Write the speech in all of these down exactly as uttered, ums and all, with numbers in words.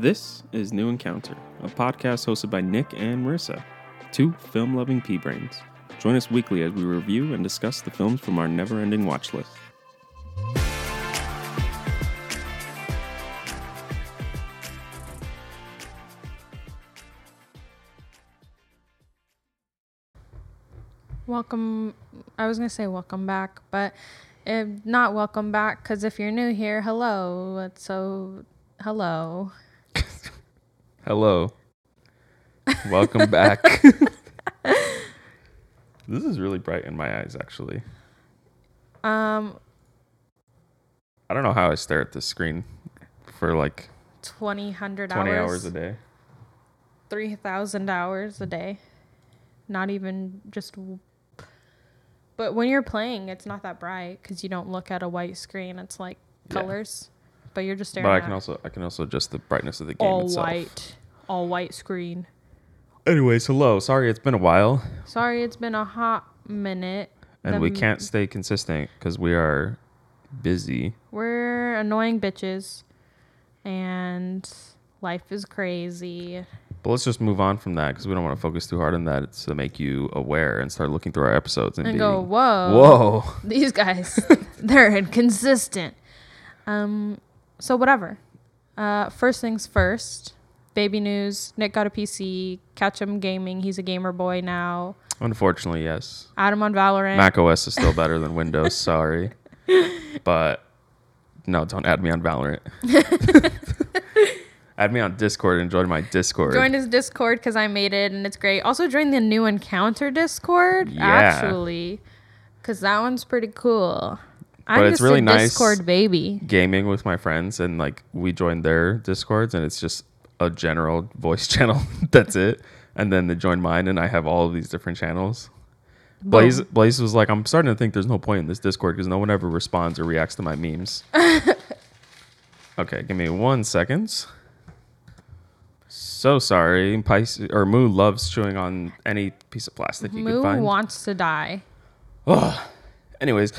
This is New Encounter, a podcast hosted by Nick and Marissa, two film-loving pea-brains. Join us weekly as we review and discuss the films from our never-ending watch list. Welcome, I was going to say welcome back, but if not welcome back, because if you're new here, hello, so hello. Hello. Welcome back. This is really bright in my eyes, actually. Um, I don't know how I stare at this screen for like twenty, one hundred twenty hours. hours a day. three thousand hours a day. Not even just... But when you're playing, it's not that bright because you don't look at a white screen. It's like colors, yeah. But you're just staring. But I can at also I can also adjust the brightness of the game all itself. All white, all white screen. Anyways, hello. Sorry, it's been a while. Sorry, it's been a hot minute. And the we can't stay consistent because we are busy. We're annoying bitches, and life is crazy. But let's just move on from that because we don't want to focus too hard on that. It's to make you aware and start looking through our episodes and, and being, go, whoa, whoa, these guys, they're inconsistent. Um, so whatever. Uh, first things first, baby news. Nick got a P C. Catch him gaming. He's a gamer boy now. Unfortunately, yes. Adam on Valorant. Mac O S is still better than Windows. Sorry, but no, don't add me on Valorant. Add me on Discord and join my Discord. Join his Discord because I made it and it's great. Also join the New Encounter Discord, yeah. Actually, because that one's pretty cool. But I'm it's just really a nice Discord baby. Gaming with my friends and like we join their Discords and it's just a general voice channel. That's it. And then they join mine and I have all of these different channels. Boom. Blaze Blaze was like, I'm starting to think there's no point in this Discord because no one ever responds or reacts to my memes. Okay, give me one second. So sorry, Pisces or Moo loves chewing on any piece of plastic you Moo can find. Moo wants to die. Ugh. Anyways,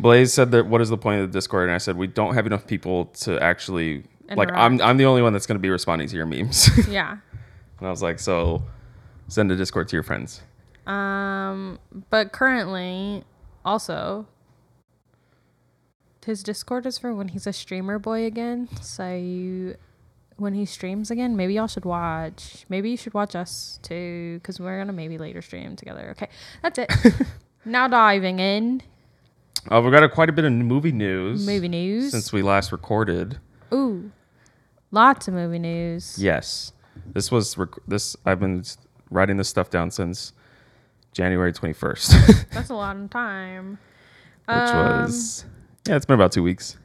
Blaze said that what is the point of the Discord? And I said we don't have enough people to actually Interact. like. I'm I'm the only one that's going to be responding to your memes. Yeah. And I was like, so send a Discord to your friends. Um, but currently, also, his Discord is for when he's a streamer boy again. So you. When he streams again, maybe y'all should watch. Maybe you should watch us too, because we're gonna maybe later stream together. Okay, that's it. Now diving in. Oh, uh, we got a, quite a bit of movie news. Movie news since we last recorded. Ooh, lots of movie news. Yes, this was rec- this. I've been writing this stuff down since January twenty-first. That's a lot of time. Which um, was yeah, it's been about two weeks.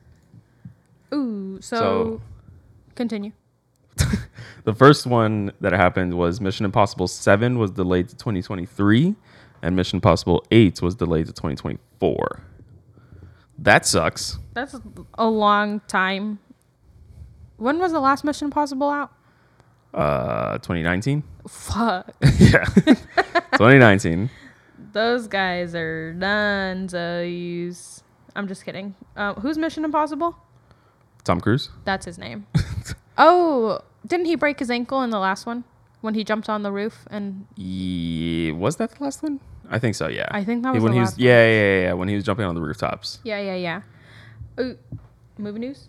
Ooh, so, so continue. The first one that happened was Mission Impossible seven was delayed to twenty twenty-three, and Mission Impossible eight was delayed to twenty twenty-four. That sucks. That's a long time. When was the last Mission Impossible out? Uh, twenty nineteen. Fuck. Yeah. twenty nineteen. Those guys are done. So use. I'm just kidding. Uh, who's Mission Impossible? Tom Cruise. That's his name. Oh, didn't he break his ankle in the last one when he jumped on the roof? And yeah, was that the last one? I think so. Yeah, I think that was when the he last was. One. Yeah, yeah, yeah. When he was jumping on the rooftops. Yeah, yeah, yeah. Ooh, movie news.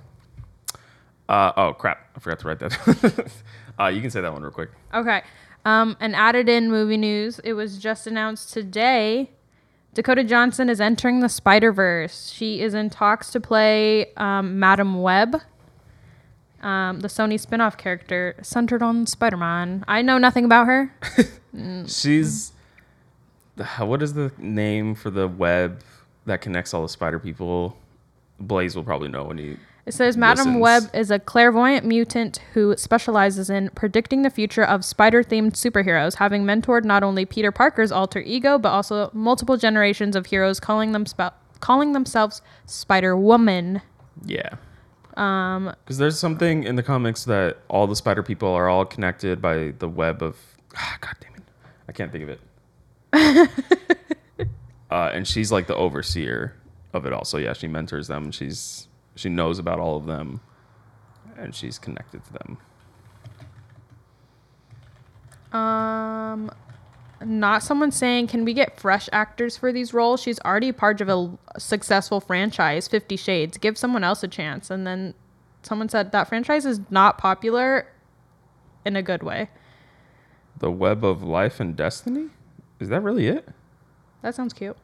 Uh oh, crap! I forgot to write that. uh, you can say that one real quick. Okay. Um, and added in movie news. It was just announced today. Dakota Johnson is entering the Spider-Verse. She is in talks to play um, Madame Web. Um, the Sony spinoff character centered on Spider-Man. I know nothing about her. She's... What is the name for the web that connects all the spider people? Blaze will probably know when he It says, Madame Web is a clairvoyant mutant who specializes in predicting the future of spider-themed superheroes, having mentored not only Peter Parker's alter ego, but also multiple generations of heroes calling, them sp- calling themselves Spider-Woman. Yeah. Um, because there's something in the comics that all the spider people are all connected by the web of ah, god damn it, I can't think of it. uh, and she's like the overseer of it all. So yeah, she mentors them. She's she knows about all of them, and she's connected to them. Um, not someone saying, can we get fresh actors for these roles? She's already part of a successful franchise, Fifty Shades. Give someone else a chance. And then someone said that franchise is not popular in a good way. The Web of Life and Destiny? Is that really it? That sounds cute.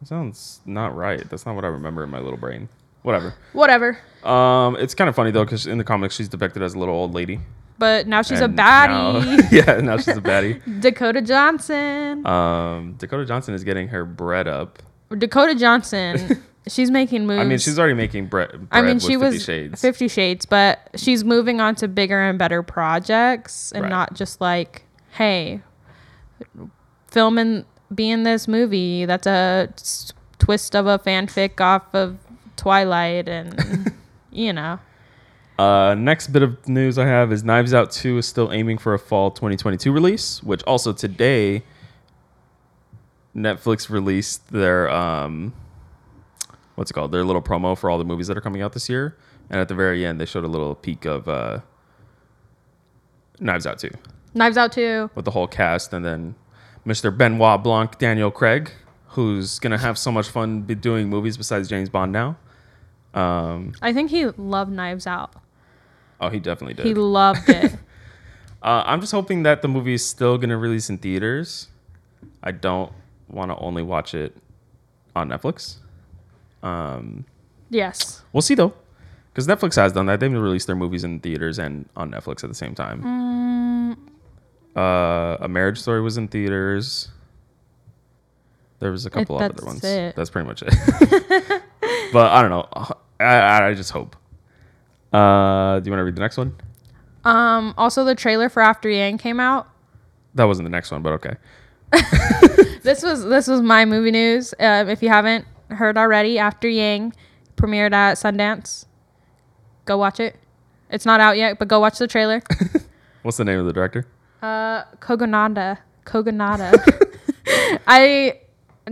That sounds not right. That's not what I remember in my little brain. Whatever. Whatever. Um, it's kind of funny, though, because in the comics, she's depicted as a little old lady. But now she's and a baddie. Now, yeah, now she's a baddie. Dakota Johnson. Um, Dakota Johnson is getting her bread up. Dakota Johnson, she's making moves. I mean, she's already making bre- bread I mean, with she was Fifty Shades. Fifty Shades, but she's moving on to bigger and better projects and right. not just like, hey, filming, be in this movie. That's a twist of a fanfic off of Twilight and, you know. Uh, next bit of news I have is Knives Out two is still aiming for a fall twenty twenty-two release, which also today Netflix released their, um, what's it called? Their little promo for all the movies that are coming out this year. And at the very end, they showed a little peek of uh, Knives Out two. Knives Out two. With the whole cast and then Mister Benoit Blanc, Daniel Craig, who's going to have so much fun be doing movies besides James Bond now. Um, I think he loved Knives Out. Oh, he definitely did. He loved it. uh, I'm just hoping that the movie is still going to release in theaters. I don't want to only watch it on Netflix. Um, yes. We'll see, though. Because Netflix has done that. They've released their movies in theaters and on Netflix at the same time. Mm. Uh, A Marriage Story was in theaters. There was a couple it, other ones. It. That's pretty much it. But I don't know. I, I just hope. Uh, do you want to read the next one? Um, also, the trailer for After Yang came out. That wasn't the next one, but okay. this was this was my movie news. Um, if you haven't heard already, After Yang premiered at Sundance. Go watch it. It's not out yet, but go watch the trailer. What's the name of the director? Uh, Kogonada. Kogonada. I...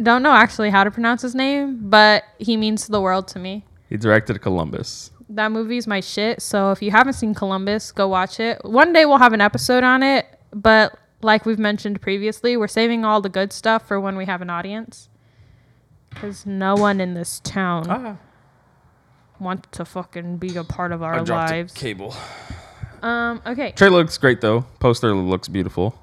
don't know actually how to pronounce his name, but he means the world to me. He directed Columbus. That movie's my shit. So if you haven't seen Columbus, go watch it. One day we'll have an episode on it, but like we've mentioned previously, we're saving all the good stuff for when we have an audience. Because no one in this town ah. wants to fucking be a part of our I dropped lives. A cable. Um. Okay. Trailer looks great though. Poster looks beautiful.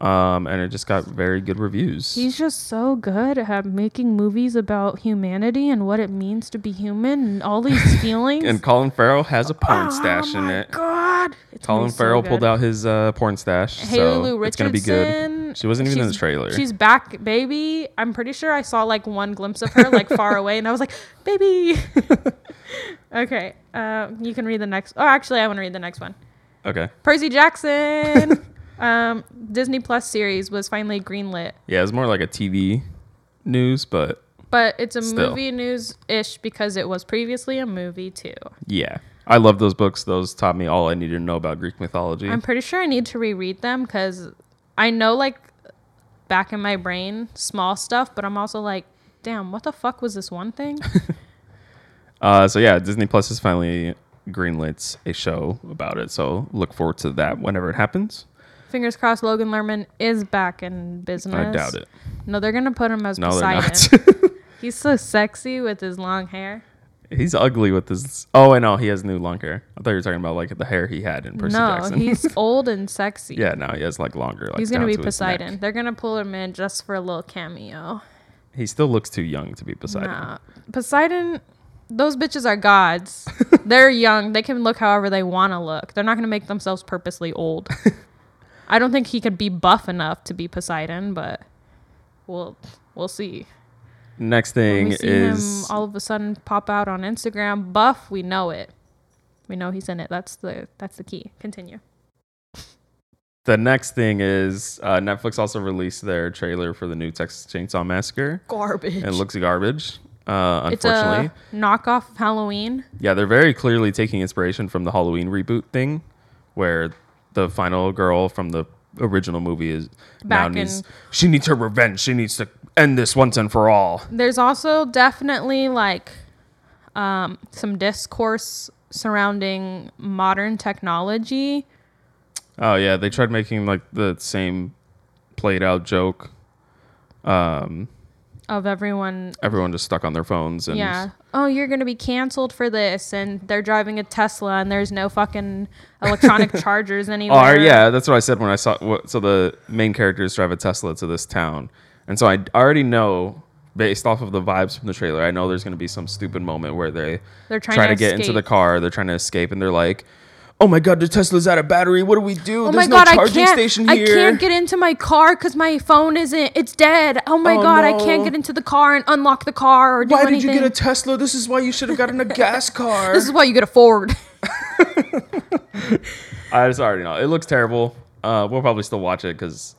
Um, and it just got very good reviews. He's just so good at making movies about humanity and what it means to be human and all these feelings. And Colin Farrell has a porn oh, stash in it. Oh, my God. It's Colin Farrell so pulled out his uh, porn stash. Haley so Lou it's going to be good. She wasn't even she's, in the trailer. She's back, baby. I'm pretty sure I saw like one glimpse of her like far away, and I was like, baby. Okay. Uh, you can read the next. Oh, actually, I want to read the next one. Okay. Percy Jackson. Um, Disney Plus series was finally greenlit. Yeah, it's more like a T V news, but but it's a still. movie news-ish because it was previously a movie too. Yeah, I love those books. Those taught me all I needed to know about Greek mythology. I'm pretty sure I need to reread them because I know like back in my brain small stuff, but I'm also like, damn, what the fuck was this one thing? uh, so yeah, Disney Plus is finally greenlit a show about it. So look forward to that whenever it happens. Fingers crossed Logan Lerman is back in business. I doubt it. No, they're going to put him as no, Poseidon. He's so sexy with his long hair. He's ugly with his... Oh, I know. He has new long hair. I thought you were talking about like the hair he had in Percy no, Jackson. No, he's old and sexy. Yeah, no, he has like longer. Like, he's going to be Poseidon. They're going to pull him in just for a little cameo. He still looks too young to be Poseidon. Nah. Poseidon... those bitches are gods. They're young. They can look however they want to look. They're not going to make themselves purposely old. I don't think he could be buff enough to be Poseidon, but we'll we'll see. Next thing is... when we see him all of a sudden pop out on Instagram, buff, we know it. We know he's in it. That's the that's the key. Continue. The next thing is uh, Netflix also released their trailer for the new Texas Chainsaw Massacre. Garbage. It looks garbage, uh, unfortunately. It's a knockoff Halloween. Yeah, they're very clearly taking inspiration from the Halloween reboot thing, where... the final girl from the original movie is back now needs, in, she needs her revenge. She needs to end this once and for all. There's also definitely like um, some discourse surrounding modern technology. Oh yeah, they tried making like the same played out joke um, of everyone. Everyone just stuck on their phones and yeah. Oh, you're gonna be canceled for this, and they're driving a Tesla, and there's no fucking electronic chargers anywhere. Oh yeah, that's what I said when I saw. What, so the main characters drive a Tesla to this town, and so I already know. Based off of the vibes from the trailer, I know there's going to be some stupid moment where they they're trying try to, to get into the car. They're trying to escape, and they're like, "Oh my god, the Tesla's out of battery. What do we do? Oh there's my god, no charging I can't, station here. I can't get into my car because my phone isn't. It's dead. Oh my oh god, no. I can't get into the car and unlock the car or do why anything. Why did you get a Tesla? This is why you should have gotten a gas car. This is why you get a Ford." I just already know it looks terrible. Uh, we'll probably still watch it because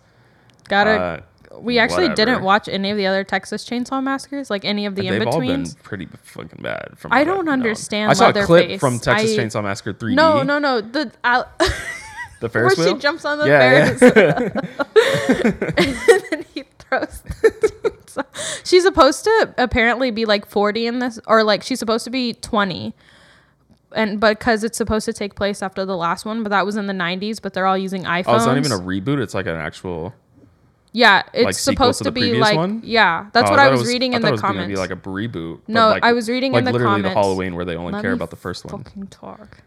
gotta. Uh, We actually Whatever. didn't watch any of the other Texas Chainsaw Massacres, like any of the in-betweens. They've all been pretty fucking bad. From I don't understand. I saw a clip face. from Texas I, Chainsaw Massacre three D. No, no, no. The uh, the Ferris where wheel? She jumps on the yeah, Ferris yeah. wheel. And then he throws the chainsaw. She's supposed to apparently be like forty in this, or like she's supposed to be twenty. And because it's supposed to take place after the last one, but that was in the nineties, but they're all using iPhones. Oh, it's not even a reboot. It's like an actual... Yeah, it's like supposed to, to be like one? yeah. That's oh, what I, I was reading I in the it was comments. Be like a reboot. No, like, I was reading like in the literally comments. Literally the Halloween where they only Let care about the first one. Fucking talk.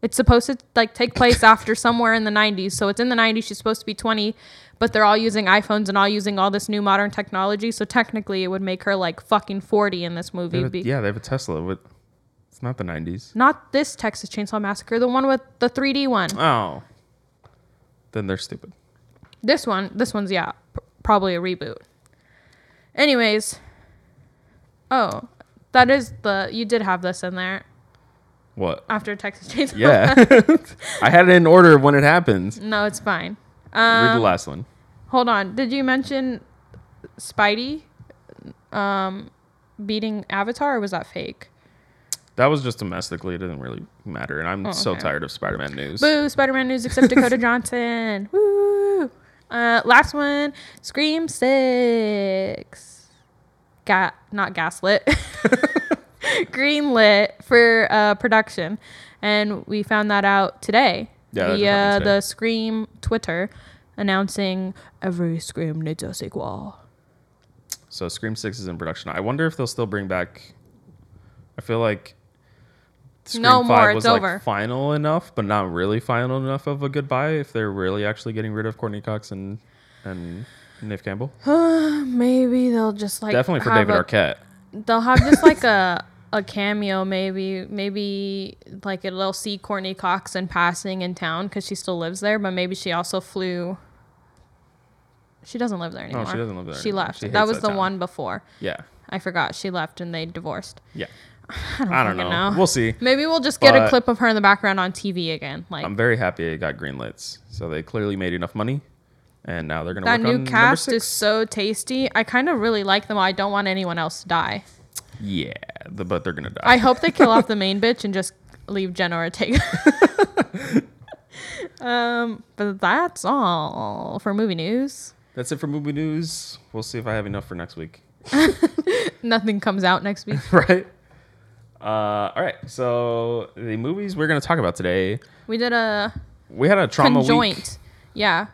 It's supposed to like take place after somewhere in the nineties, so it's in the nineties. She's supposed to be twenty, but they're all using iPhones and all using all this new modern technology. So technically, it would make her like fucking forty in this movie. They have a, yeah, they have a Tesla. With, it's not the nineties. Not this Texas Chainsaw Massacre. The one with the three D one. Oh, then they're stupid. This one, this one's, yeah, p- probably a reboot. Anyways. Oh, that is the, you did have this in there. What? After Texas Chainsaw. Yeah. I had it in order when it happened. No, it's fine. Um, Read the last one. Hold on. Did you mention Spidey um, beating Avatar, or was that fake? That was just domestically. It didn't really matter. And I'm oh, okay. so tired of Spider-Man news. Boo, Spider-Man news except Dakota Johnson. Woo. Uh, last one, Scream six got not gaslit, greenlit for uh, production, and we found that out today yeah, via the Scream Twitter announcing every Scream needs a sequel. So Scream six is in production. I wonder if they'll still bring back. I feel like Scream no five more, was like over. Final enough, but not really final enough of a goodbye if they're really actually getting rid of Courtney Cox and and Neve Campbell. Uh, maybe they'll just like definitely for David a, Arquette. They'll have just like a a cameo, maybe maybe like they'll see Courtney Cox in passing in town because she still lives there, but maybe she also flew. She doesn't live there anymore. No, she doesn't live there. She anymore. left. She that was that the town. one before. Yeah, I forgot. She left and they divorced. Yeah. I don't, I don't know. know. We'll see. Maybe we'll just but get a clip of her in the background on T V again. Like I'm very happy it got greenlit. So they clearly made enough money, and now they're going to work on number six. That new cast is so tasty. I kind of really like them. I don't want anyone else to die. Yeah, the, but they're going to die. I hope they kill off the main bitch and just leave Jenna Ortega. um, but that's all for movie news. That's it for movie news. We'll see if I have enough for next week. Nothing comes out next week. Right? Uh, all right, so the movies we're going to talk about today. We did a... We had a trauma conjoint. week. Yeah.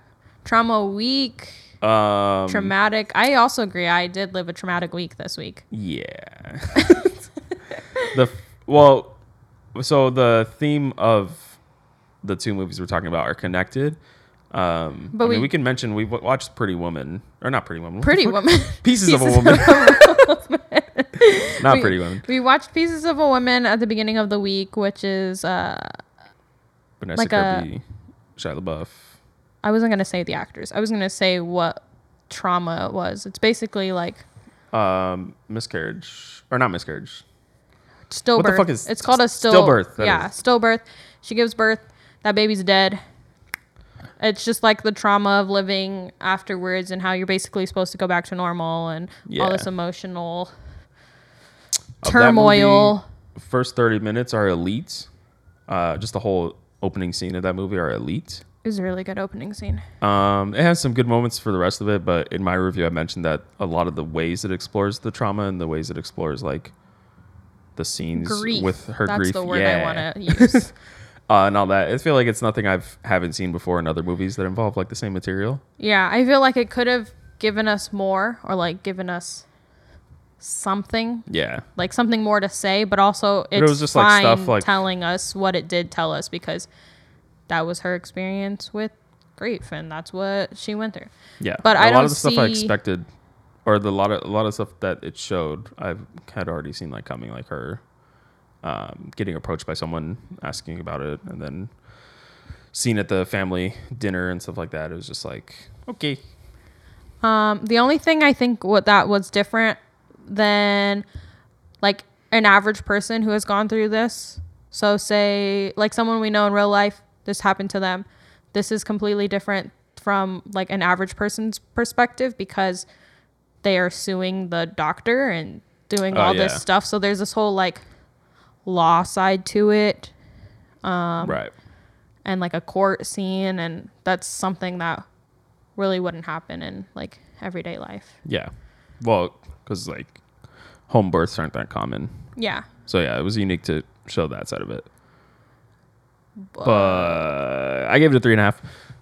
Trauma week. Um, traumatic. I also agree. I did live a traumatic week this week. Yeah. the Well, so the theme of the two movies we're talking about are connected. Um, but I we, mean, we can mention we watched Pretty Woman. Or not Pretty Woman. Pretty Woman. Pieces, Pieces of a Woman. Of a woman. Not we, Pretty Woman. We watched Pieces of a Woman at the beginning of the week, which is uh, Vanessa like Kirby, a, Shia LaBeouf. I wasn't gonna say the actors. I was gonna say what trauma it was. It's basically like um, miscarriage or not miscarriage. Stillbirth. What the fuck is? It's called a still, stillbirth. Yeah, is. stillbirth. She gives birth. That baby's dead. It's just like the trauma of living afterwards and how you're basically supposed to go back to normal and yeah. all this emotional. Turmoil. Movie, first thirty minutes are elite. Uh, just the whole opening scene of that movie are elite. It was a really good opening scene. Um, it has some good moments for the rest of it, but in my review, I mentioned that a lot of the ways it explores the trauma and the ways it explores like the scenes grief. with her That's grief. That's the word yeah. I want to use. uh, and all that. I feel like it's nothing I've haven't seen before in other movies that involve like the same material. Yeah, I feel like it could have given us more, or like given us something. Yeah, like something more to say, but also it's but it was just fine like stuff like telling us what it did tell us, because that was her experience with grief, and that's what she went through. Yeah, but a I lot don't of the see... stuff I expected, or the lot of a lot of stuff that it showed, I've had already seen like coming, like her um, getting approached by someone asking about it, and then seen at the family dinner and stuff like that. It was just like okay. Um, the only thing I think what that was different than like an average person who has gone through this. So say like someone we know in real life, this happened to them. This is completely different from like an average person's perspective, because they are suing the doctor and doing oh, all yeah. this stuff. So there's this whole like law side to it. Um, right. And like a court scene. And that's something that really wouldn't happen in like everyday life. Yeah. Well, because like home births aren't that common. Yeah. So yeah, it was unique to show that side of it. But, but I gave it a three and a half.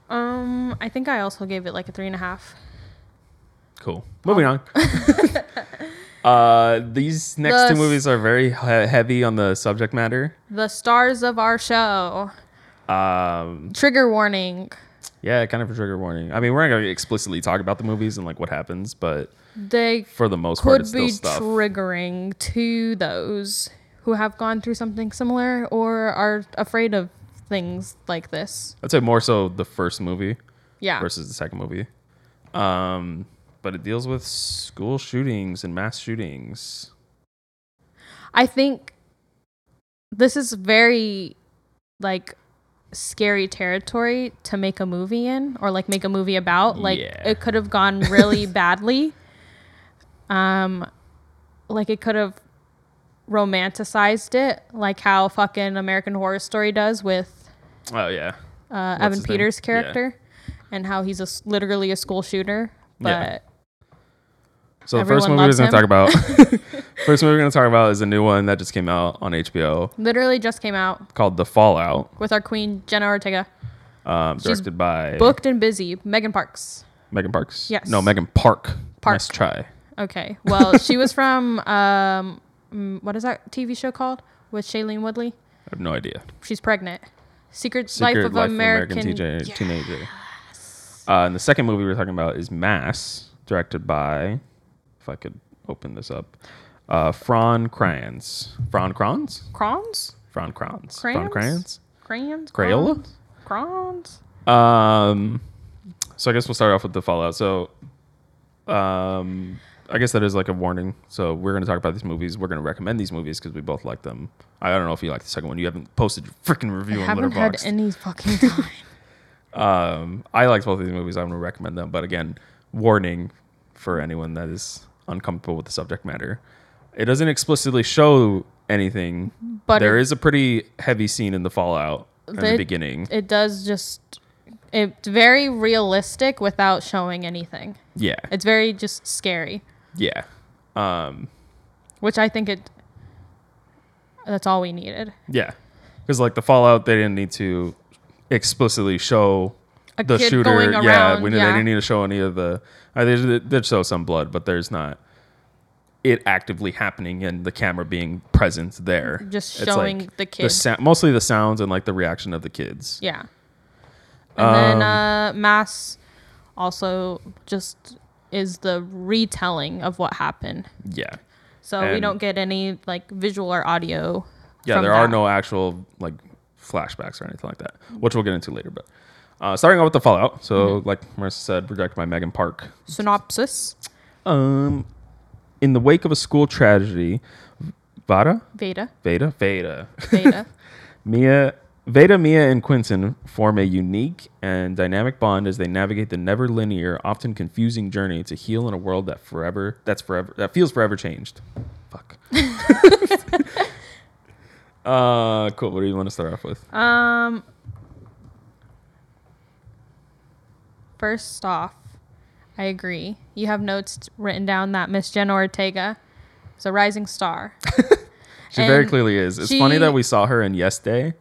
Um, I think I also gave it like a three and a half. Cool. Moving oh. on. uh, these next the two movies are very he- heavy on the subject matter. The stars of our show. Um, trigger warning. Yeah, kind of a trigger warning. I mean, we're not going to explicitly talk about the movies and like what happens, but they for the most part, it's still stuff. Could be triggering to those who have gone through something similar or are afraid of things like this. I'd say more so the first movie yeah. versus the second movie. Um, but it deals with school shootings and mass shootings. I think this is very like scary territory to make a movie in, or like make a movie about. Like yeah. it could have gone really badly. Um, like it could have romanticized it, like how fucking American Horror Story does with oh yeah uh, Evan Peters' name? character yeah. and how he's a, literally a school shooter, but yeah. so the first movie we're gonna talk about first movie we're gonna talk about is a new one that just came out on H B O, literally just came out, called The Fallout, with our queen Jenna Ortega, um, directed She's by booked and busy Megan Parks Megan Parks yes no Megan Park Park nice try okay well she was from um what is that T V show called with Shailene Woodley? I have no idea. She's pregnant. Secret, Secret Life of Life American, American yes. Teenager. Uh, and the second movie we're talking about is Mass, directed by, if I could open this up, uh, Fran Kranz. Fran Kranz? Kranz? Fran Kranz. Fran Kranz? Kranz? Crayola? Kranz? Um, so I guess we'll start off with The Fallout. So, um... I guess that is like a warning. So we're going to talk about these movies. We're going to recommend these movies because we both like them. I don't know if you like the second one. You haven't posted your freaking review on Letterboxd. I haven't had any fucking time. um, I liked both of these movies. I'm going to recommend them. But again, warning for anyone that is uncomfortable with the subject matter. It doesn't explicitly show anything. But there it, is a pretty heavy scene in The Fallout in the beginning. It does just... It's very realistic without showing anything. Yeah. It's very just scary. Yeah. Um, Which I think it. That's all we needed. Yeah. Because like The Fallout, they didn't need to explicitly show a the kid shooter. Going around, yeah, we, yeah. They didn't need to show any of the. Uh, they did show some blood, but there's not it actively happening and the camera being present there. Just it's showing like the kids. Sa- mostly the sounds and like the reaction of the kids. Yeah. And um, then uh, Mass also just is the retelling of what happened. Yeah. So and we don't get any like visual or audio. Yeah, from there that. Are no actual like flashbacks or anything like that, which we'll get into later. But uh, starting off with The Fallout. So mm-hmm. like Marissa said, directed by Megan Park. Synopsis. Um, in the wake of a school tragedy, Vada? Veda. Veda. Veda. Veda. Mia. Veda, Mia, and Quentin form a unique and dynamic bond as they navigate the never-linear, often confusing journey to heal in a world that forever that's forever that feels forever changed. Fuck. uh, cool. What do you want to start off with? Um, first off, I agree. You have notes written down that Miss Jenna Ortega is a rising star. She and very clearly is. It's she, funny that we saw her in Yes Day.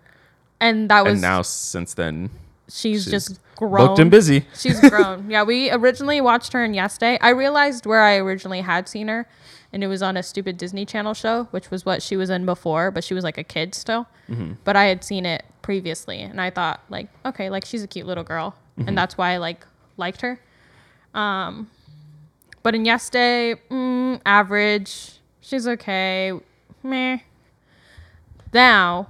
And that was. And now since then, she's, she's just grown. Booked and busy. She's grown. Yeah, we originally watched her in Yesterday. I realized where I originally had seen her, and it was on a stupid Disney Channel show, which was what she was in before, but she was like a kid still. Mm-hmm. But I had seen it previously, and I thought like, okay, like she's a cute little girl, mm-hmm. and that's why I like liked her. Um, but in Yesterday, mm, average. She's okay. Meh. Now.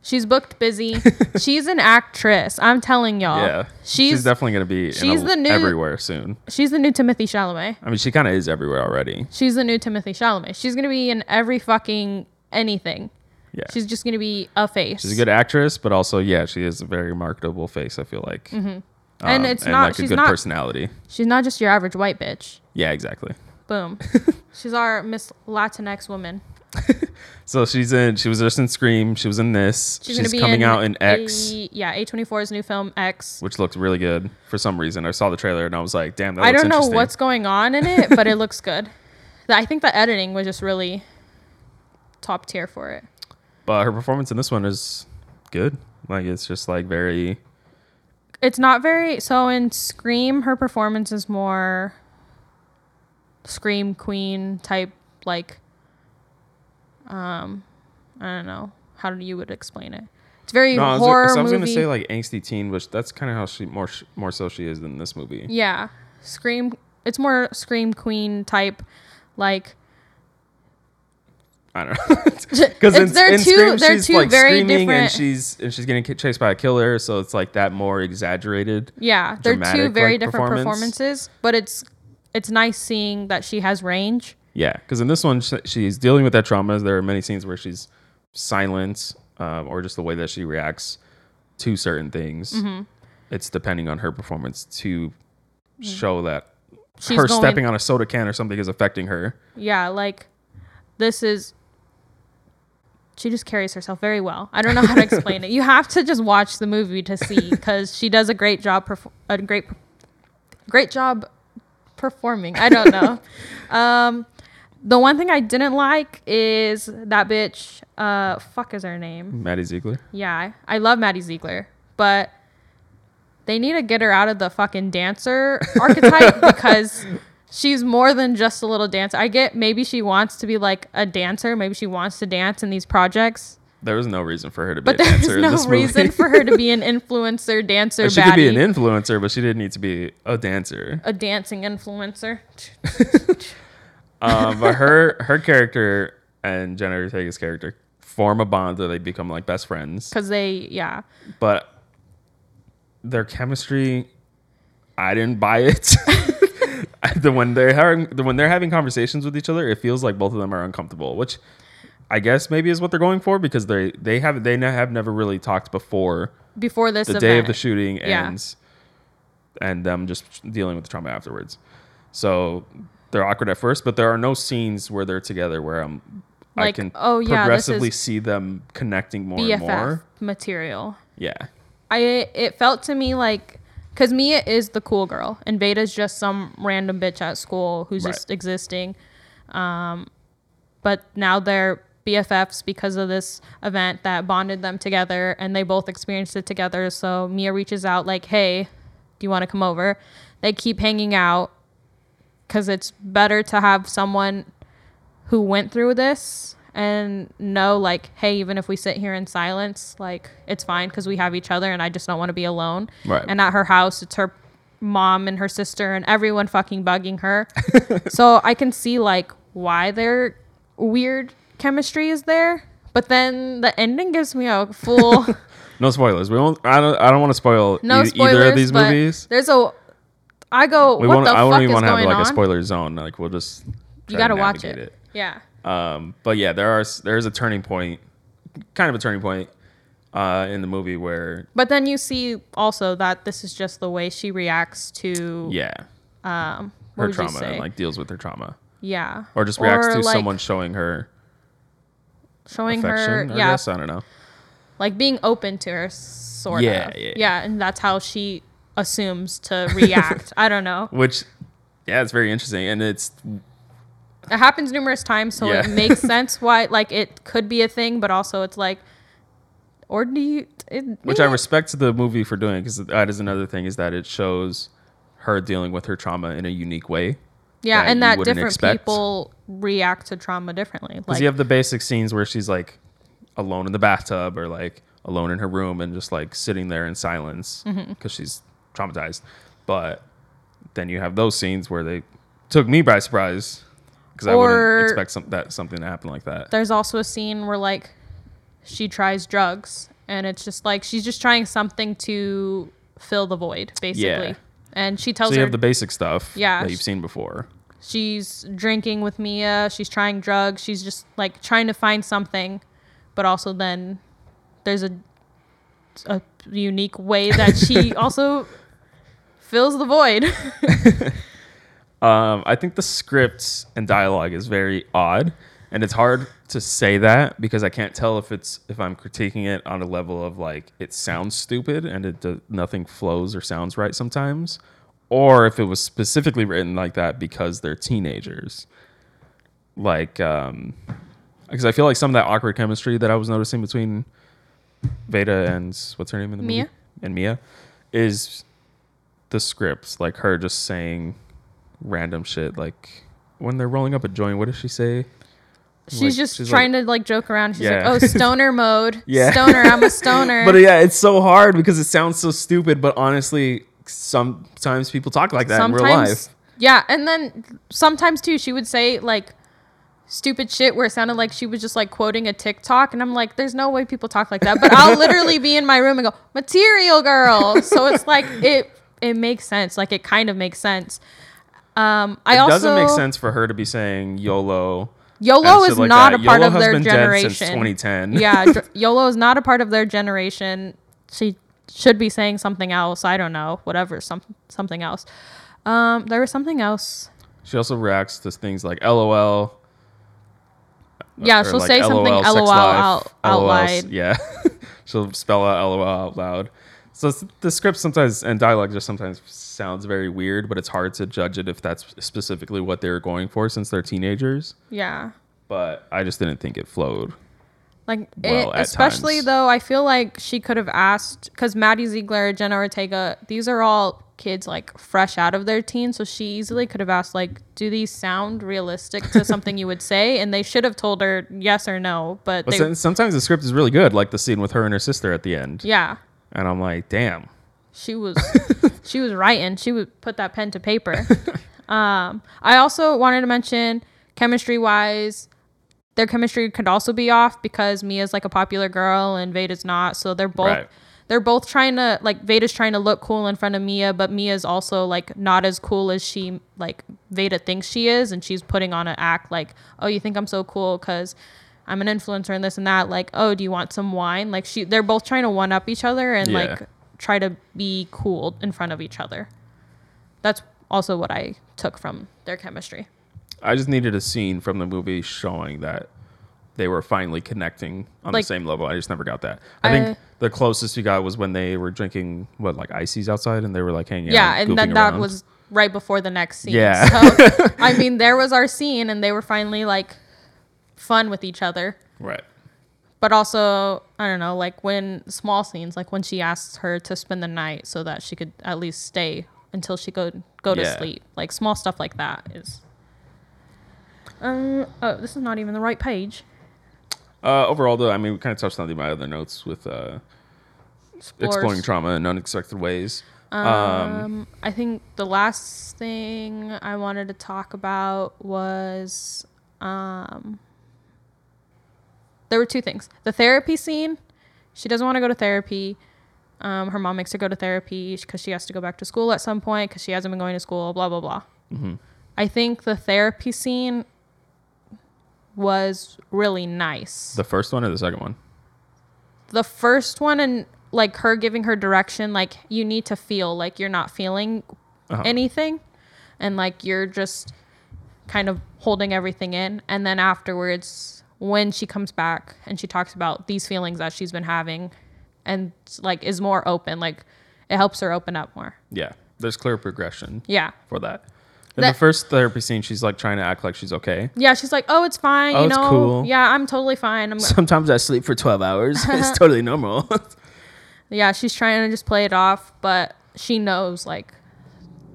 She's booked busy. She's an actress. I'm telling y'all. Yeah, she's, she's definitely going to be she's in a, the new, everywhere soon. She's the new Timothée Chalamet. I mean, she kind of is everywhere already. She's the new Timothée Chalamet. She's going to be in every fucking anything. Yeah. She's just going to be a face. She's a good actress, but also, yeah, she is a very marketable face, I feel like. Mm-hmm. Um, and it's and not like she's a good not, personality. She's not just your average white bitch. Yeah, exactly. Boom. She's our Miss Latinx woman. So she's in she was just in Scream, she was in this, she's, she's coming in out in X. A, yeah, A twenty-four's new film X, which looks really good for some reason. I saw the trailer and I was like, damn, that I looks don't know what's going on in it, but it looks good. I think the editing was just really top tier for it, but her performance in this one is good. Like, it's just like very it's not very so in Scream her performance is more Scream Queen type, like Um, I don't know how you would explain it. It's very no, horror movie. So I was movie. gonna say like angsty teen, which that's kind of how she more more so she is than this movie. Yeah, Scream. It's more Scream Queen type, like. I don't know, because in, in Scream they're she's two like very screaming different. and she's and she's getting chased by a killer, so it's like that more exaggerated. Yeah, they're dramatic, two very like, different performance. performances, but it's it's nice seeing that she has range. Yeah, because in this one, she's dealing with that trauma. There are many scenes where she's silent um, or just the way that she reacts to certain things. Mm-hmm. It's depending on her performance to mm-hmm. show that she's her going, stepping on a soda can or something is affecting her. Yeah, like this is... She just carries herself very well. I don't know how to explain it. You have to just watch the movie to see, because she does a great job... Perf- a great, great job performing. I don't know. um... The one thing I didn't like is that bitch, uh, fuck is her name? Maddie Ziegler? Yeah, I love Maddie Ziegler, but they need to get her out of the fucking dancer archetype, because she's more than just a little dancer. I get maybe she wants to be like a dancer. Maybe she wants to dance in these projects. There was no reason for her to be but a dancer. But there's no in this reason movie. for her to be an influencer, dancer, baddie. She could be an influencer, but she didn't need to be a dancer. A dancing influencer. um, but her her character and Jenna Ortega's character form a bond where they become like best friends. Because they, yeah. But their chemistry, I didn't buy it. the when they're having the, when they're having conversations with each other, it feels like both of them are uncomfortable, which I guess maybe is what they're going for, because they they have they have never really talked before before this the event. day of the shooting yeah. and and them just dealing with the trauma afterwards. So. They're awkward at first, but there are no scenes where they're together where I'm, like, I can oh, yeah, progressively see them connecting more B F F and more. Material. Yeah. I It felt to me like, because Mia is the cool girl, and Beta's just some random bitch at school who's right. just existing. Um, but now they're B F Fs because of this event that bonded them together, and they both experienced it together. So Mia reaches out like, hey, do you want to come over? They keep hanging out. Because it's better to have someone who went through this and know, like, hey, even if we sit here in silence, like, it's fine because we have each other, and I just don't want to be alone. Right. And at her house, it's her mom and her sister and everyone fucking bugging her. So I can see, like, why their weird chemistry is there. But then the ending gives me a full... No spoilers. We won't, I don't, I don't want to spoil no e- spoilers, either of these movies. There's a... I go, we what the I fuck is going on? I don't even want to have like on? a spoiler zone. Like, we'll just you gotta watch it. it. Yeah. Um. But yeah, there are there is a turning point, kind of a turning point, uh, in the movie where. But then you see also that this is just the way she reacts to. Yeah. Um. What her would trauma, you say? Like deals with her trauma. Yeah. Or just reacts or to like someone showing her. Showing affection, her, yeah. I guess. I don't know. Like being open to her, sort yeah, of. Yeah. Yeah, and that's how she. Assumes to react. I don't know. Which, yeah, it's very interesting, and it's it happens numerous times, so yeah. It makes sense why like it could be a thing, but also it's like Or do you... It, Which I respect the movie for doing, because that is another thing, is that it shows her dealing with her trauma in a unique way. Yeah, that and that different expect. people react to trauma differently. Because like, you have the basic scenes where she's like alone in the bathtub or like alone in her room and just like sitting there in silence because mm-hmm. she's traumatized. But then you have those scenes where they took me by surprise because I wouldn't expect some, that something to happen like that. There's also a scene where like she tries drugs and it's just like she's just trying something to fill the void, basically. Yeah. And she tells her... So you her, have the basic stuff yeah, that you've seen before. She's drinking with Mia. She's trying drugs. She's just like trying to find something. But also then there's a, a unique way that she also fills the void. um, I think the script and dialogue is very odd. And it's hard to say that because I can't tell if it's if I'm critiquing it on a level of like it sounds stupid and it do, nothing flows or sounds right sometimes, or if it was specifically written like that because they're teenagers. Like, um, because I feel like some of that awkward chemistry that I was noticing between Veda and what's her name in the Mia? movie and Mia is the scripts, like her just saying random shit. Like when they're rolling up a joint, what does she say? She's like, just she's trying like, to like joke around. She's yeah. like, oh, stoner mode. Yeah. Stoner, I'm a stoner. But yeah, it's so hard because it sounds so stupid. But honestly, sometimes people talk like that sometimes, in real life. Yeah. And then sometimes too, she would say like stupid shit where it sounded like she was just like quoting a TikTok. And I'm like, there's no way people talk like that. But I'll literally be in my room and go, Material Girl. So it's like, it it makes sense. Like it kind of makes sense. Um, I it also. It doesn't make sense for her to be saying YOLO. YOLO is like not that. a part YOLO of their generation. Since twenty ten. Yeah, YOLO is not a part of their generation. She should be saying something else. I don't know, whatever, some something else. Um, there was something else. She also reacts to things like L O L. Yeah, she'll like say L O L, something L O L out loud. Yeah, she'll spell out L O L out loud. So the script sometimes and dialogue just sometimes sounds very weird, but it's hard to judge it if that's specifically what they were going for since they're teenagers. Yeah. But I just didn't think it flowed. Like, well it, especially times. though, I feel like she could have asked, because Maddie Ziegler, Jenna Ortega, these are all kids like fresh out of their teens. So she easily could have asked, like, do these sound realistic to something you would say? And they should have told her yes or no. But, but they, sometimes the script is really good, like the scene with her and her sister at the end. Yeah. And I'm like, damn. She was she was writing. She would put that pen to paper. um, I also wanted to mention chemistry-wise, their chemistry could also be off because Mia's like a popular girl and Veda's not. So they're both right. they're both trying to like Veda's trying to look cool in front of Mia, but Mia's also like not as cool as she like Veda thinks she is, and she's putting on an act like, oh, you think I'm so cool because I'm an influencer and this and that. Like, oh, do you want some wine? Like, she, they're both trying to one up each other and yeah. like try to be cool in front of each other. That's also what I took from their chemistry. I just needed a scene from the movie showing that they were finally connecting on like, the same level. I just never got that. I, I think the closest we got was when they were drinking what like ices outside and they were like hanging yeah, out. Yeah, and, and then that around. was right before the next scene. Yeah. So, I mean, there was our scene and they were finally like. Fun with each other, right? But also, I don't know, like when small scenes, like when she asks her to spend the night so that she could at least stay until she go go yeah. to sleep, like small stuff like that is. Um, oh, this is not even the right page. Uh, overall, though, I mean, we kind of touched on my other notes with uh, exploring trauma in unexpected ways. Um, um, I think the last thing I wanted to talk about was um. There were two things. The therapy scene. She doesn't want to go to therapy. Um, her mom makes her go to therapy because she has to go back to school at some point because she hasn't been going to school, blah, blah, blah. Mm-hmm. I think the therapy scene was really nice. The first one or the second one? The first one, and like her giving her direction, like you need to feel like you're not feeling uh-huh. anything. And like you're just kind of holding everything in. And then afterwards... when she comes back and she talks about these feelings that she's been having and like is more open, like it helps her open up more. Yeah. There's clear progression. Yeah. For that. In that, the first therapy scene, she's like trying to act like she's okay. Yeah, she's like, oh, it's fine. Oh, you know, it's cool. Yeah, I'm totally fine. I'm Sometimes I sleep for twelve hours. It's totally normal. Yeah, she's trying to just play it off, but she knows like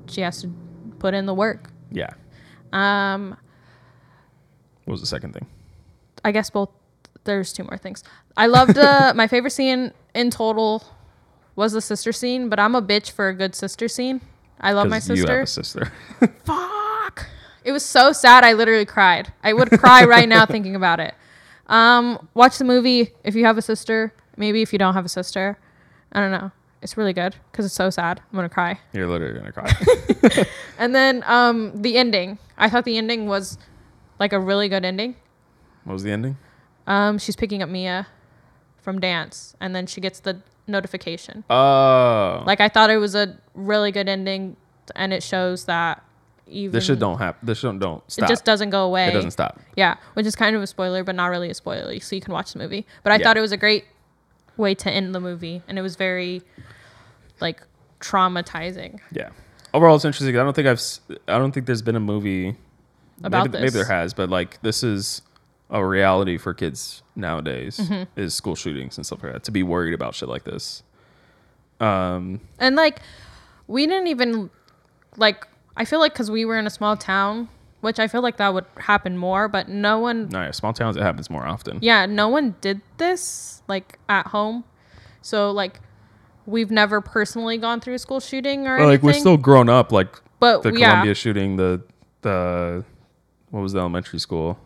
she has to put in the work. Yeah. Um. What was the second thing? I guess both. There's two more things. I loved uh, my favorite scene in total was the sister scene, but I'm a bitch for a good sister scene. I love my sister. You have a sister. Fuck. It was so sad. I literally cried. I would cry right now thinking about it. Um, watch the movie if you have a sister. Maybe if you don't have a sister. I don't know. It's really good because it's so sad. I'm going to cry. You're literally going to cry. And then um, the ending. I thought the ending was like a really good ending. What was the ending? Um, she's picking up Mia from dance, and then she gets the notification. Oh. Like, I thought it was a really good ending, and it shows that even... This shit don't happen. This shit don't stop. It just doesn't go away. It doesn't stop. Yeah, which is kind of a spoiler, but not really a spoiler, so you can watch the movie. But I yeah. thought it was a great way to end the movie, and it was very, like, traumatizing. Yeah. Overall, it's interesting. I don't think I've... I don't think there's been a movie... About maybe, this. Maybe there has, but, like, this is... a reality for kids nowadays mm-hmm. is school shootings and stuff like that, to be worried about shit like this. Um, and like, we didn't even like, I feel like, cause we were in a small town, which I feel like that would happen more, but no one, no, yeah, small towns, it happens more often. Yeah. No one did this like at home. So like, we've never personally gone through a school shooting or but, anything. Like we're still grown up. Like but, the yeah. Columbia shooting, the, the, what was the elementary school?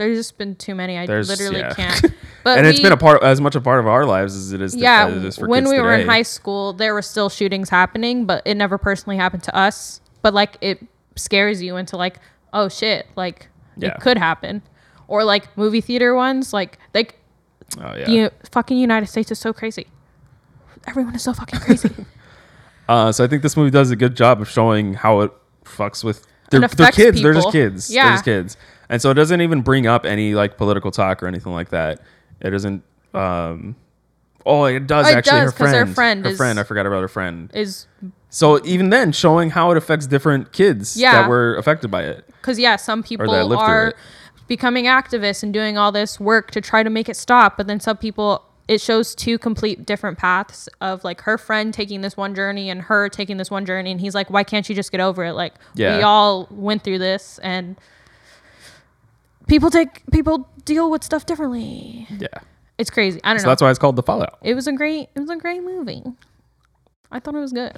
There's just been too many. I There's, literally yeah. can't. But and we, it's been a part as much a part of our lives as it is. Yeah, to, as it is for when kids we were today. In high school, there were still shootings happening, but it never personally happened to us. But like, it scares you into like, oh shit, like yeah. it could happen, or like movie theater ones, like like, oh yeah, the fucking United States is so crazy. Everyone is so fucking crazy. uh, so I think this movie does a good job of showing how it fucks with. They're, they're kids. People. They're just kids. Yeah. They're just kids. And so it doesn't even bring up any like political talk or anything like that. It doesn't. Um, oh, it does it actually. Does, her friend. Her friend. Her is, friend. I forgot about her friend. Is. So even then, showing how it affects different kids yeah. that were affected by it. Because yeah, some people are becoming activists and doing all this work to try to make it stop, but then some people. It shows two complete different paths of like her friend taking this one journey and her taking this one journey. And he's like, why can't you just get over it? Like yeah. we all went through this and people take, people deal with stuff differently. Yeah. It's crazy. I don't so know. So that's why it's called The Fallout. It was a great, it was a great movie. I thought it was good.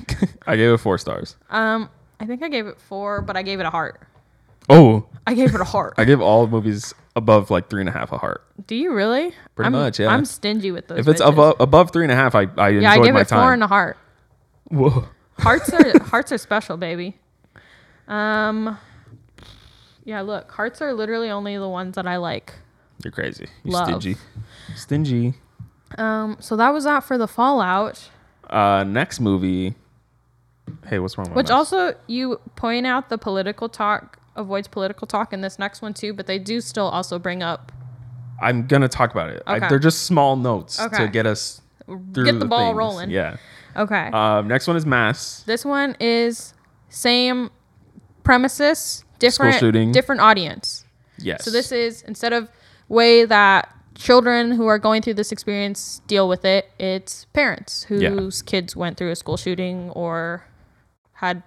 I gave it four stars. Um, I think I gave it four, but I gave it a heart. Oh, I gave it a heart. I give all movies above like three and a half a heart. Do you really? Pretty I'm, much, yeah. I'm stingy with those. If it's above, above three and a half, I, I enjoyed my time. Yeah, I give it time. Four and a heart. Whoa. Hearts are hearts are special, baby. Um, yeah. Look, hearts are literally only the ones that I like. You're crazy. You're Love. stingy. Stingy. Um. So that was that for The Fallout. Uh, next movie. Hey, what's wrong with Which also you point out the political talk. Avoids political talk in this next one too, but they do still also bring up. I'm gonna talk about it. Okay. I, they're just small notes okay. to get us through get the, the ball things. Rolling. Yeah. Okay. Um, next one is Mass. This one is same premises, different school shooting, different audience. Yes. So this is instead of way that children who are going through this experience deal with it, it's parents whose yeah. kids went through a school shooting or had.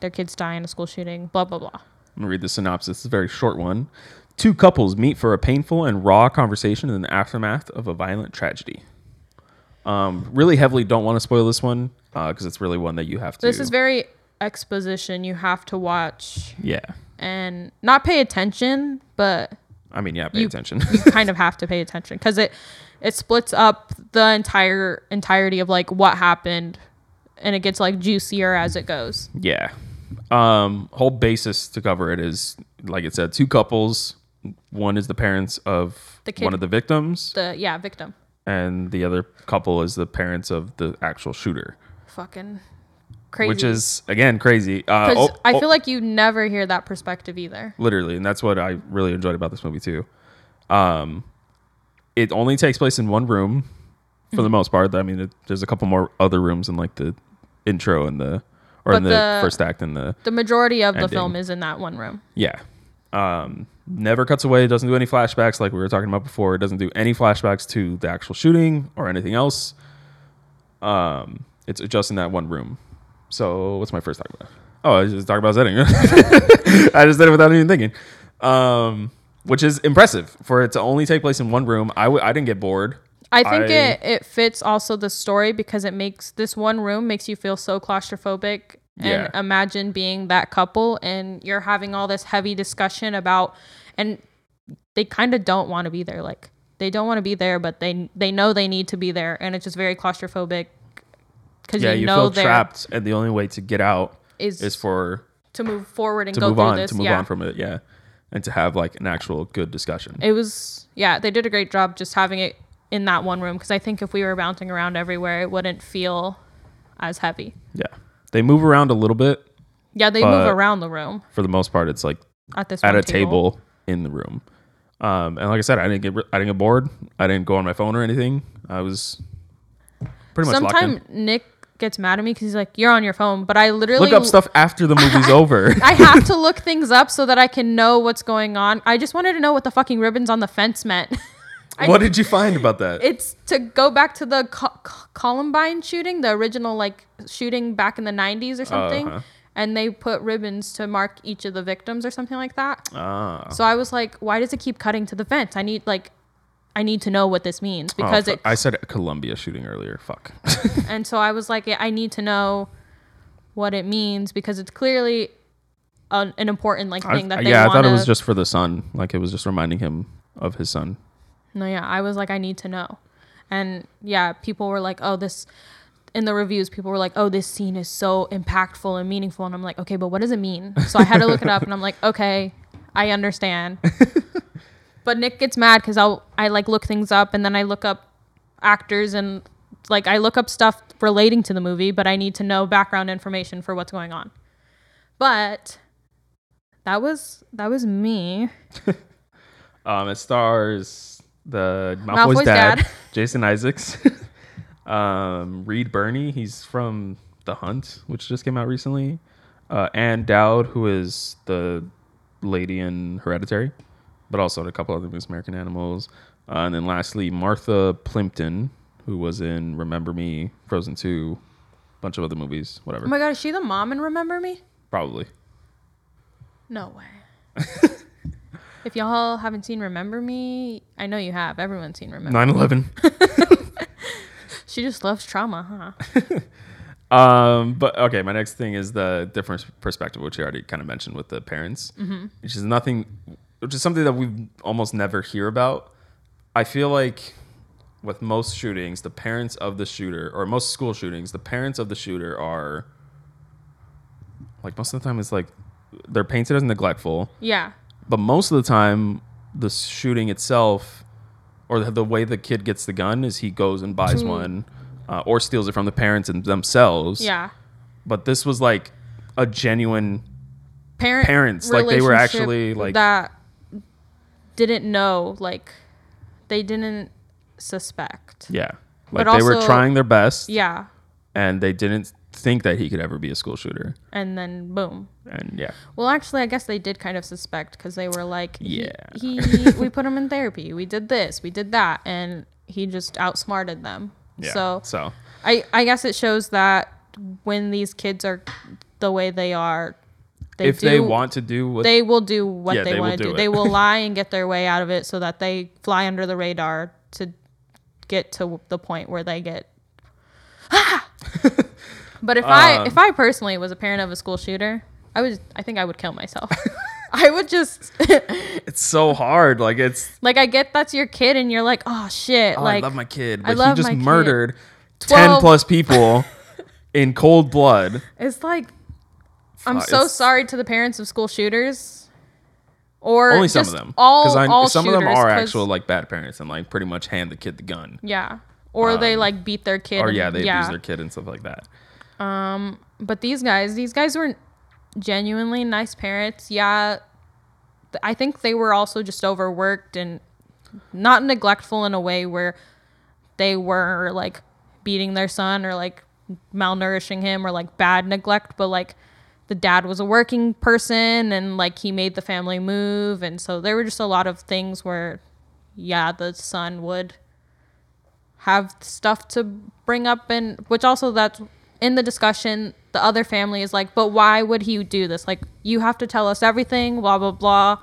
Their kids die in a school shooting, blah, blah, blah. I'm going to read the synopsis. It's a very short one. Two couples meet for a painful and raw conversation in the aftermath of a violent tragedy. Um, really heavily don't want to spoil this one because uh, it's really one that you have to... This is very exposition. You have to watch. Yeah. And not pay attention, but... I mean, yeah, pay you, attention. You kind of have to pay attention because it, it splits up the entire entirety of like what happened and it gets like juicier as it goes. Yeah. Um, whole basis to cover it is, like it said, two couples. One is the parents of the kid, one of the victims. The yeah, victim. And the other couple is the parents of the actual shooter. Fucking crazy. Which is, again, crazy. Uh, oh, I feel oh. like you never hear that perspective either. Literally. And that's what I really enjoyed about this movie, too. Um, it only takes place in one room for mm-hmm. the most part. I mean, it, there's a couple more other rooms in like the intro and the... or but in the, the first act and the the majority of ending. The film is in that one room. Yeah. Um, never cuts away. Doesn't do any flashbacks like we were talking about before. It doesn't do any flashbacks to the actual shooting or anything else. Um, it's just in that one room. So what's my first talk about? Oh, I was just talking about setting. I just did it without even thinking. Um, which is impressive for it to only take place in one room. I, w- I didn't get bored. I think I, it, it fits also the story because it makes this one room makes you feel so claustrophobic. Yeah. And imagine being that couple and you're having all this heavy discussion about, and they kind of don't want to be there. Like they don't want to be there, but they, they know they need to be there. And it's just very claustrophobic because yeah, you, you know, feel trapped and the only way to get out is, is for to move forward and to go move through on, this. To move yeah. on from it. Yeah. And to have like an actual good discussion. It was, yeah, they did a great job just having it in that one room. Cause I think if we were bouncing around everywhere, it wouldn't feel as heavy. Yeah. They move around a little bit. Yeah, they move around the room. For the most part, it's like at, this at a table. table in the room. Um, and like I said, I didn't get I didn't get bored. I didn't go on my phone or anything. I was pretty much locked in. Sometimes Nick gets mad at me because he's like, "You're on your phone," but I literally look up stuff after the movie's over. I have to look things up so that I can know what's going on. I just wanted to know what the fucking ribbons on the fence meant. I, what did you find about that? It's to go back to the Col- Columbine shooting, the original like shooting back in the nineties or something. Uh-huh. And they put ribbons to mark each of the victims or something like that. Uh. So I was like, why does it keep cutting to the fence? I need like, I need to know what this means because oh, it. I said Columbia shooting earlier. Fuck. And so I was like, I need to know what it means because it's clearly an, an important like thing I, that they yeah, wanna... I thought it was just for the son. Like it was just reminding him of his son. No, yeah, I was like, I need to know. And yeah, people were like, oh, this, in the reviews, people were like, oh, this scene is so impactful and meaningful. And I'm like, okay, but what does it mean? So I had to look it up and I'm like, okay, I understand. But Nick gets mad because I'll, I like look things up and then I look up actors and like I look up stuff relating to the movie, but I need to know background information for what's going on. But that was, that was me. um, it stars... The Malfoy's, Malfoy's dad, dad. Jason Isaacs, um, Reed Birney. He's from The Hunt, which just came out recently. Uh, Anne Dowd, who is the lady in Hereditary, but also in a couple other movies, American Animals. Uh, and then lastly, Martha Plimpton, who was in Remember Me, Frozen two, a bunch of other movies, whatever. Oh my God, is she the mom in Remember Me? Probably. No way. If y'all haven't seen Remember Me, I know you have. Everyone's seen Remember Me. nine eleven. She just loves trauma, huh? um, but okay, my next thing is the different perspective, which you already kind of mentioned with the parents, mm-hmm. which is nothing, which is something that we almost never hear about. I feel like with most shootings, the parents of the shooter, or most school shootings, the parents of the shooter are, like most of the time it's like, they're painted as neglectful. Yeah. But most of the time, the shooting itself, or the, the way the kid gets the gun, is he goes and buys mm. one, uh, or steals it from the parents and themselves. Yeah. But this was like a genuine parent parents, like they were actually like that didn't know, like they didn't suspect. Yeah, like but they also, were trying their best. Yeah. And they didn't think that he could ever be a school shooter. And then boom. And yeah. Well, actually, I guess they did kind of suspect because they were like, yeah, he, he we put him in therapy. We did this. We did that. And he just outsmarted them. Yeah. So, so. I, I guess it shows that when these kids are the way they are, they if do, they want to do what they will do what yeah, they, they want to do. do. They will lie and get their way out of it so that they fly under the radar to get to the point where they get. Ah! But if um, I if I personally was a parent of a school shooter, I was I think I would kill myself. I would just It's so hard. Like it's like I get that's your kid and you're like, oh shit, oh, like I love my kid. But I love he just my murdered kid. ten plus people in cold blood. It's like I'm uh, so sorry to the parents of school shooters. Or only some of them. All, I, all some shooters, of them are actual like bad parents and like pretty much hand the kid the gun. Yeah. Or um, they like beat their kid. Or and, yeah, they yeah. abuse their kid and stuff like that. Um, but these guys, these guys were genuinely nice parents. Yeah. Th- I think they were also just overworked and not neglectful in a way where they were like beating their son or like malnourishing him or like bad neglect, but like the dad was a working person and like he made the family move, and so there were just a lot of things where yeah the son would have stuff to bring up, and which also that's in the discussion. The other family is like, but why would he do this? Like, you have to tell us everything, blah blah blah.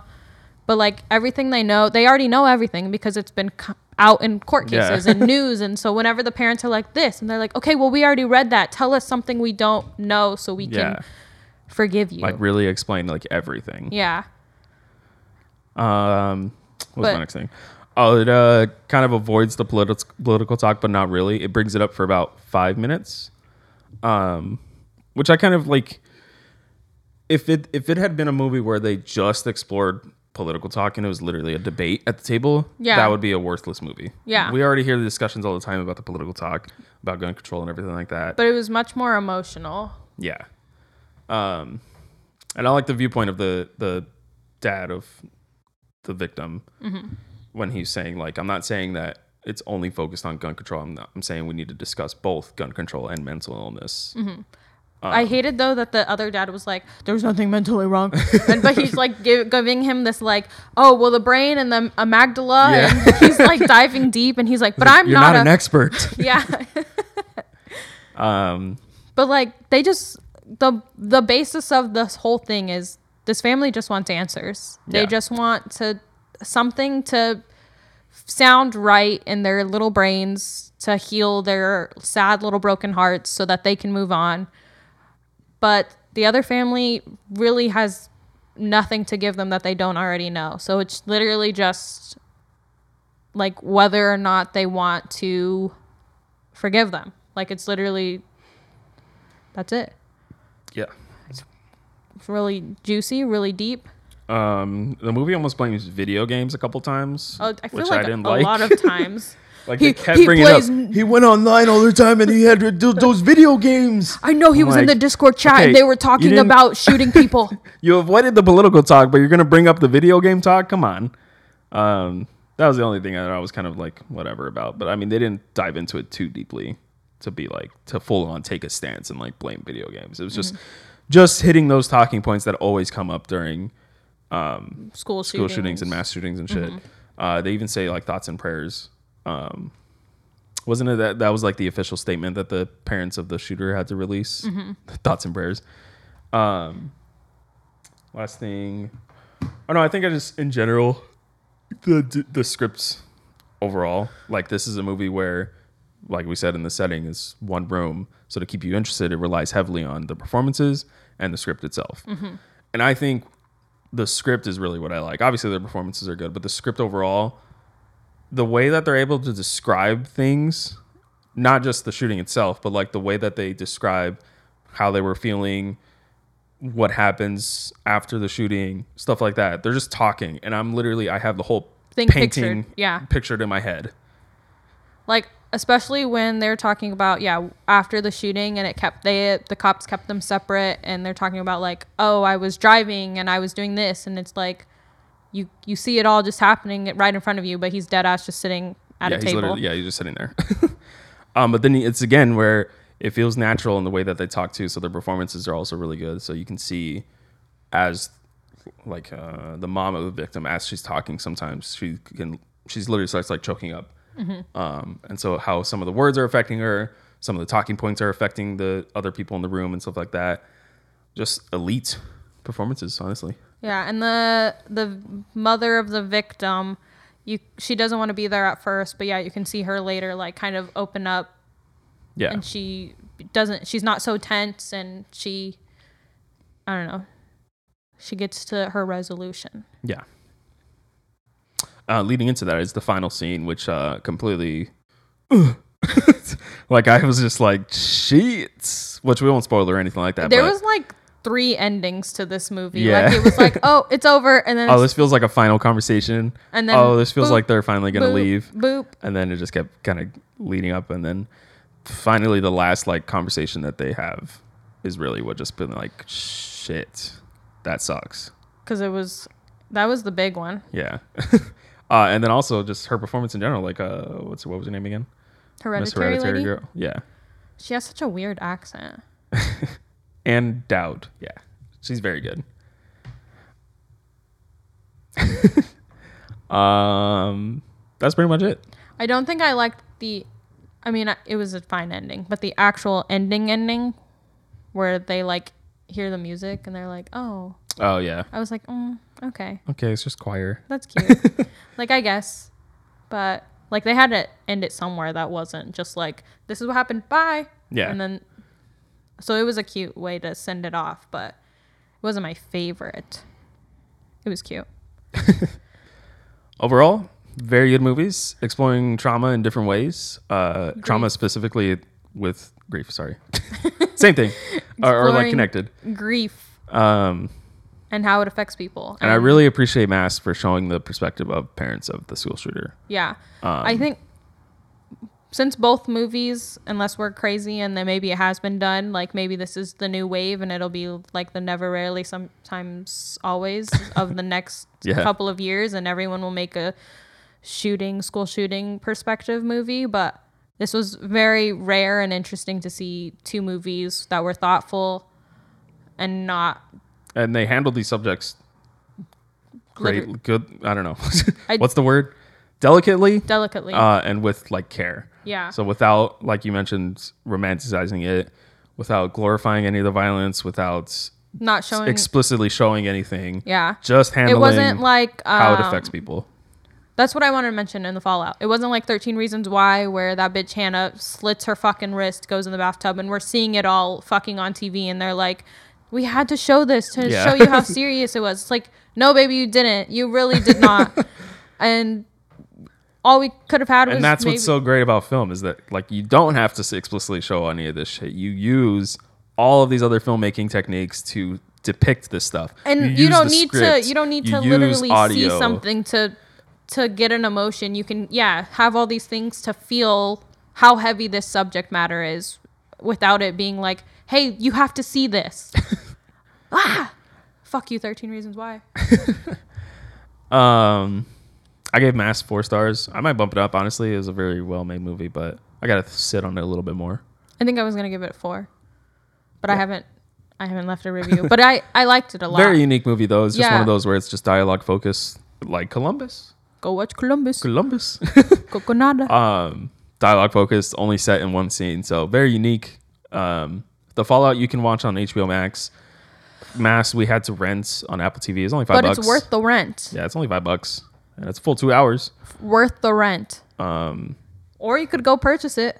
But like everything they know, they already know everything because it's been co- out in court cases yeah. and news. And so whenever the parents are like this and they're like, okay, well, we already read that. Tell us something we don't know so we yeah. can forgive you. Like really explain like everything. Yeah. Um, what was but, my next thing? Oh, it uh, kind of avoids the politi- political talk, but not really. It brings it up for about five minutes, um, which I kind of like. If it if it had been a movie where they just explored political talk and it was literally a debate at the table, yeah. that would be a worthless movie. Yeah. We already hear the discussions all the time about the political talk, about gun control and everything like that. But it was much more emotional. Yeah. Um, and I like the viewpoint of the, the dad of the victim mm-hmm. when he's saying, like, I'm not saying that it's only focused on gun control. I'm, not, I'm saying we need to discuss both gun control and mental illness. Mm-hmm. Um, I hated, though, that the other dad was like, there's nothing mentally wrong. and But he's like give, giving him this like, oh, well, the brain and the amygdala. Yeah. And he's like diving deep and he's like, but like, I'm you're not, not a- an expert. yeah. um, But like they just the the basis of this whole thing is this family just wants answers. They yeah. just want to something to sound right in their little brains to heal their sad little broken hearts so that they can move on. But the other family really has nothing to give them that they don't already know. So it's literally just like whether or not they want to forgive them. Like it's literally, that's it. Yeah. It's, it's really juicy, really deep. Um, the movie almost blames video games a couple times. Oh, I feel which like I didn't a like. lot of times. Like he, they kept he bringing plays, up. He went online all the time and he had do, those video games. I know he I'm was like, in the Discord chat okay, and they were talking about shooting people. You avoided the political talk, but you're going to bring up the video game talk? Come on. Um, that was the only thing I was kind of like whatever about. But I mean, they didn't dive into it too deeply to be like to full on take a stance and like blame video games. It was just mm-hmm. just hitting those talking points that always come up during um, school, school shootings. shootings and mass shootings and shit. Mm-hmm. Uh, they even say like thoughts and prayers. Um, wasn't it that that was like the official statement that the parents of the shooter had to release? Mm-hmm. Thoughts and prayers. Um, last thing, oh no, I think I just in general the the scripts overall. Like this is a movie where, like we said, in the setting is one room, so to keep you interested, it relies heavily on the performances and the script itself. Mm-hmm. And I think the script is really what I like. Obviously, the performances are good, but the script overall. The way that they're able to describe things, not just the shooting itself, but like the way that they describe how they were feeling, what happens after the shooting, stuff like that. They're just talking. And I'm literally, I have the whole thing painting pictured, yeah. pictured in my head. Like, especially when they're talking about, yeah, after the shooting and it kept, they, the cops kept them separate and they're talking about like, oh, I was driving and I was doing this. And it's like, You you see it all just happening right in front of you, but he's dead ass just sitting at yeah, a table. Yeah, he's just sitting there. um, but then it's again where it feels natural in the way that they talk too. So their performances are also really good. So you can see as like uh, the mom of the victim as she's talking, sometimes she can she's literally starts like choking up. Mm-hmm. Um, and so how some of the words are affecting her, some of the talking points are affecting the other people in the room and stuff like that. Just elite performances, honestly. Yeah, and the the mother of the victim, you she doesn't want to be there at first, but yeah, you can see her later, like kind of open up. Yeah, and she doesn't. She's not so tense, and she, I don't know, she gets to her resolution. Yeah. Uh, leading into that is the final scene, which uh, completely, uh, like I was just like, shit, which we won't spoil or anything like that. There but. was like. three endings to this movie. Yeah. Like it was like, oh, it's over, and then oh, this feels like a final conversation, and then oh, this feels boop, like they're finally gonna boop, leave, boop, and then it just kept kind of leading up, and then finally the last like conversation that they have is really what just been like, shit, that sucks, because it was that was the big one. Yeah, uh, and then also just her performance in general, like uh, what's what was her name again? Hereditary, Hereditary lady? girl. Yeah, She has such a weird accent. And Dowd. Yeah. She's very good. um, That's pretty much it. I don't think I liked the... I mean, it was a fine ending. But the actual ending ending where they, like, hear the music and they're like, oh. Oh, yeah. I was like, mm, okay. Okay, it's just choir. That's cute. Like, I guess. But, like, they had to end it somewhere that wasn't just like, this is what happened. Bye. Yeah. And then... So it was a cute way to send it off, but it wasn't my favorite. It was cute. Overall, very good movies, exploring trauma in different ways. Uh, trauma specifically with grief, sorry. Same thing, or, or like connected. Grief um, and how it affects people. And, and I really appreciate Mass for showing the perspective of parents of the school shooter. Yeah, um, I think... Since both movies, unless we're crazy and then maybe it has been done, like maybe this is the new wave and it'll be like the never, rarely, sometimes, always of the next yeah. couple of years, and everyone will make a shooting, school shooting perspective movie. But this was very rare and interesting to see two movies that were thoughtful and not. And they handled these subjects great, liter- good. I don't know. What's the word? Delicately. Delicately. Uh, and with like care. Yeah. So without, like you mentioned, romanticizing it, without glorifying any of the violence, without not showing explicitly showing anything. Yeah. Just handling it wasn't like um, how it affects people. That's what I wanted to mention in the Fallout. It wasn't like thirteen Reasons Why, where that bitch Hannah slits her fucking wrist, goes in the bathtub, and we're seeing it all fucking on T V, and they're like, we had to show this to yeah. show you how serious it was. It's like, no, baby, you didn't. You really did not. And all we could have had was, and that's maybe what's so great about film is that, like, you don't have to explicitly show any of this shit. You use all of these other filmmaking techniques to depict this stuff, and you, you don't need script, to. You don't need you to literally audio. see something to to get an emotion. You can, yeah, have all these things to feel how heavy this subject matter is, without it being like, hey, you have to see this. ah, fuck you, thirteen Reasons Why. um. I gave Mass four stars. I might bump it up, honestly. It was a very well-made movie, but I got to sit on it a little bit more. I think I was going to give it a four, but yeah. I haven't I haven't left a review. But I, I liked it a lot. Very unique movie, though. It's just yeah. one of those where it's just dialogue focused, like Columbus. Go watch Columbus. Columbus. Kogonada. Um, dialogue focused, only set in one scene, so very unique. Um, The Fallout you can watch on H B O Max. Mass we had to rent on Apple T V. It's only five but bucks. But it's worth the rent. Yeah, it's only five bucks. And it's a full two hours. Worth the rent. Um, or you could go purchase it.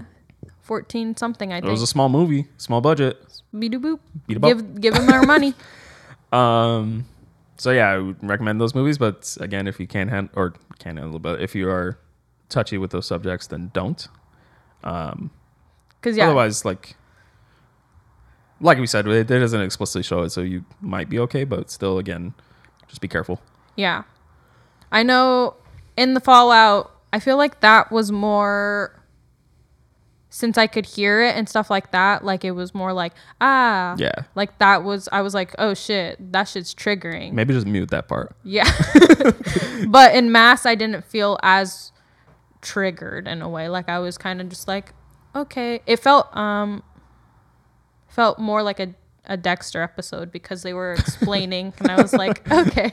fourteen something, I think. It was a small movie. Small budget. Be-do-boop. Be-do-boop. Give, give them our money. Um, so, yeah, I would recommend those movies. But, again, if you can't handle, or can't handle, but if you are touchy with those subjects, then don't. Um, Cause, yeah. Otherwise, like, like we said, it doesn't explicitly show it. So, you might be okay. But still, again, just be careful. Yeah. I know in the Fallout, I feel like that was more, since I could hear it and stuff like that, like it was more like, ah. Yeah. Like that was, I was like, oh shit, that shit's triggering. Maybe just mute that part. Yeah. But in Mass, I didn't feel as triggered in a way. Like I was kind of just like, okay. It felt, um, felt more like a, a Dexter episode because they were explaining and I was like, okay,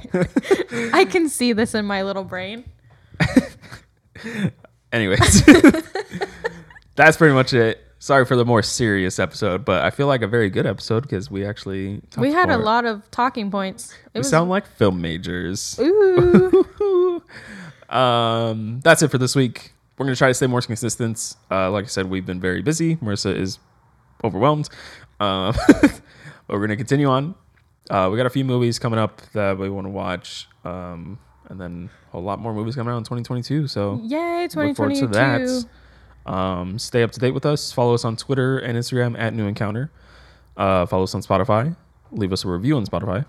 I can see this in my little brain. Anyways, that's pretty much it. Sorry for the more serious episode, but I feel like a very good episode because we actually we had a it. lot of talking points. It we was... sound like film majors. Ooh. um, that's it for this week. We're going to try to stay more consistent. Uh, like I said, we've been very busy. Marissa is overwhelmed. Um, But we're going to continue on. Uh, we got a few movies coming up that we want to watch. Um, and then a lot more movies coming out in twenty twenty-two. So yay, twenty twenty-two. Look forward to that. Um, stay up to date with us. Follow us on Twitter and Instagram at New Encounter. Uh, follow us on Spotify. Leave us a review on Spotify.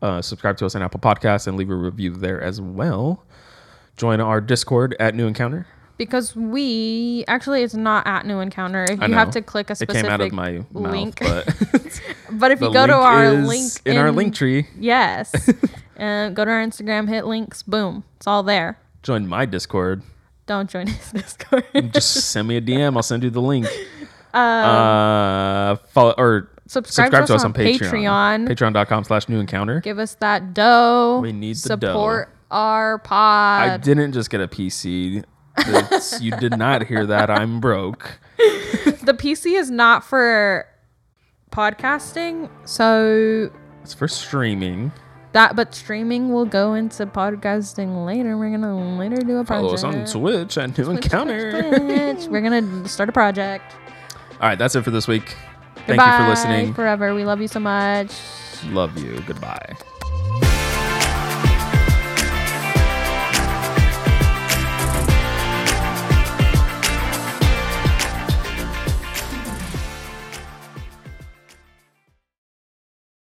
Uh, subscribe to us on Apple Podcasts and leave a review there as well. Join our Discord at New Encounter. Because we... Actually, it's not at New Encounter. If you have to click a specific link. It came out of my link. Mouth, but, but if you go to our link... In, in our link tree. Yes. And go to our Instagram, hit links, boom. It's all there. Join my Discord. Don't join his Discord. Just send me a D M. I'll send you the link. Um, uh, follow or subscribe, subscribe to us, us on, on Patreon. Patreon. Patreon.com slash new encounter. Give us that dough. We need Support the dough. Support our pod. I didn't just get a P C. You did not hear that. I'm broke. The P C is not for podcasting, so it's for streaming. That, but streaming will go into podcasting later. We're gonna later do a project. Follow us on Twitch at New Twitch, Encounter. Twitch. We're gonna start a project. All right, that's it for this week. Goodbye. Thank you for listening. Forever, we love you so much. Love you. Goodbye.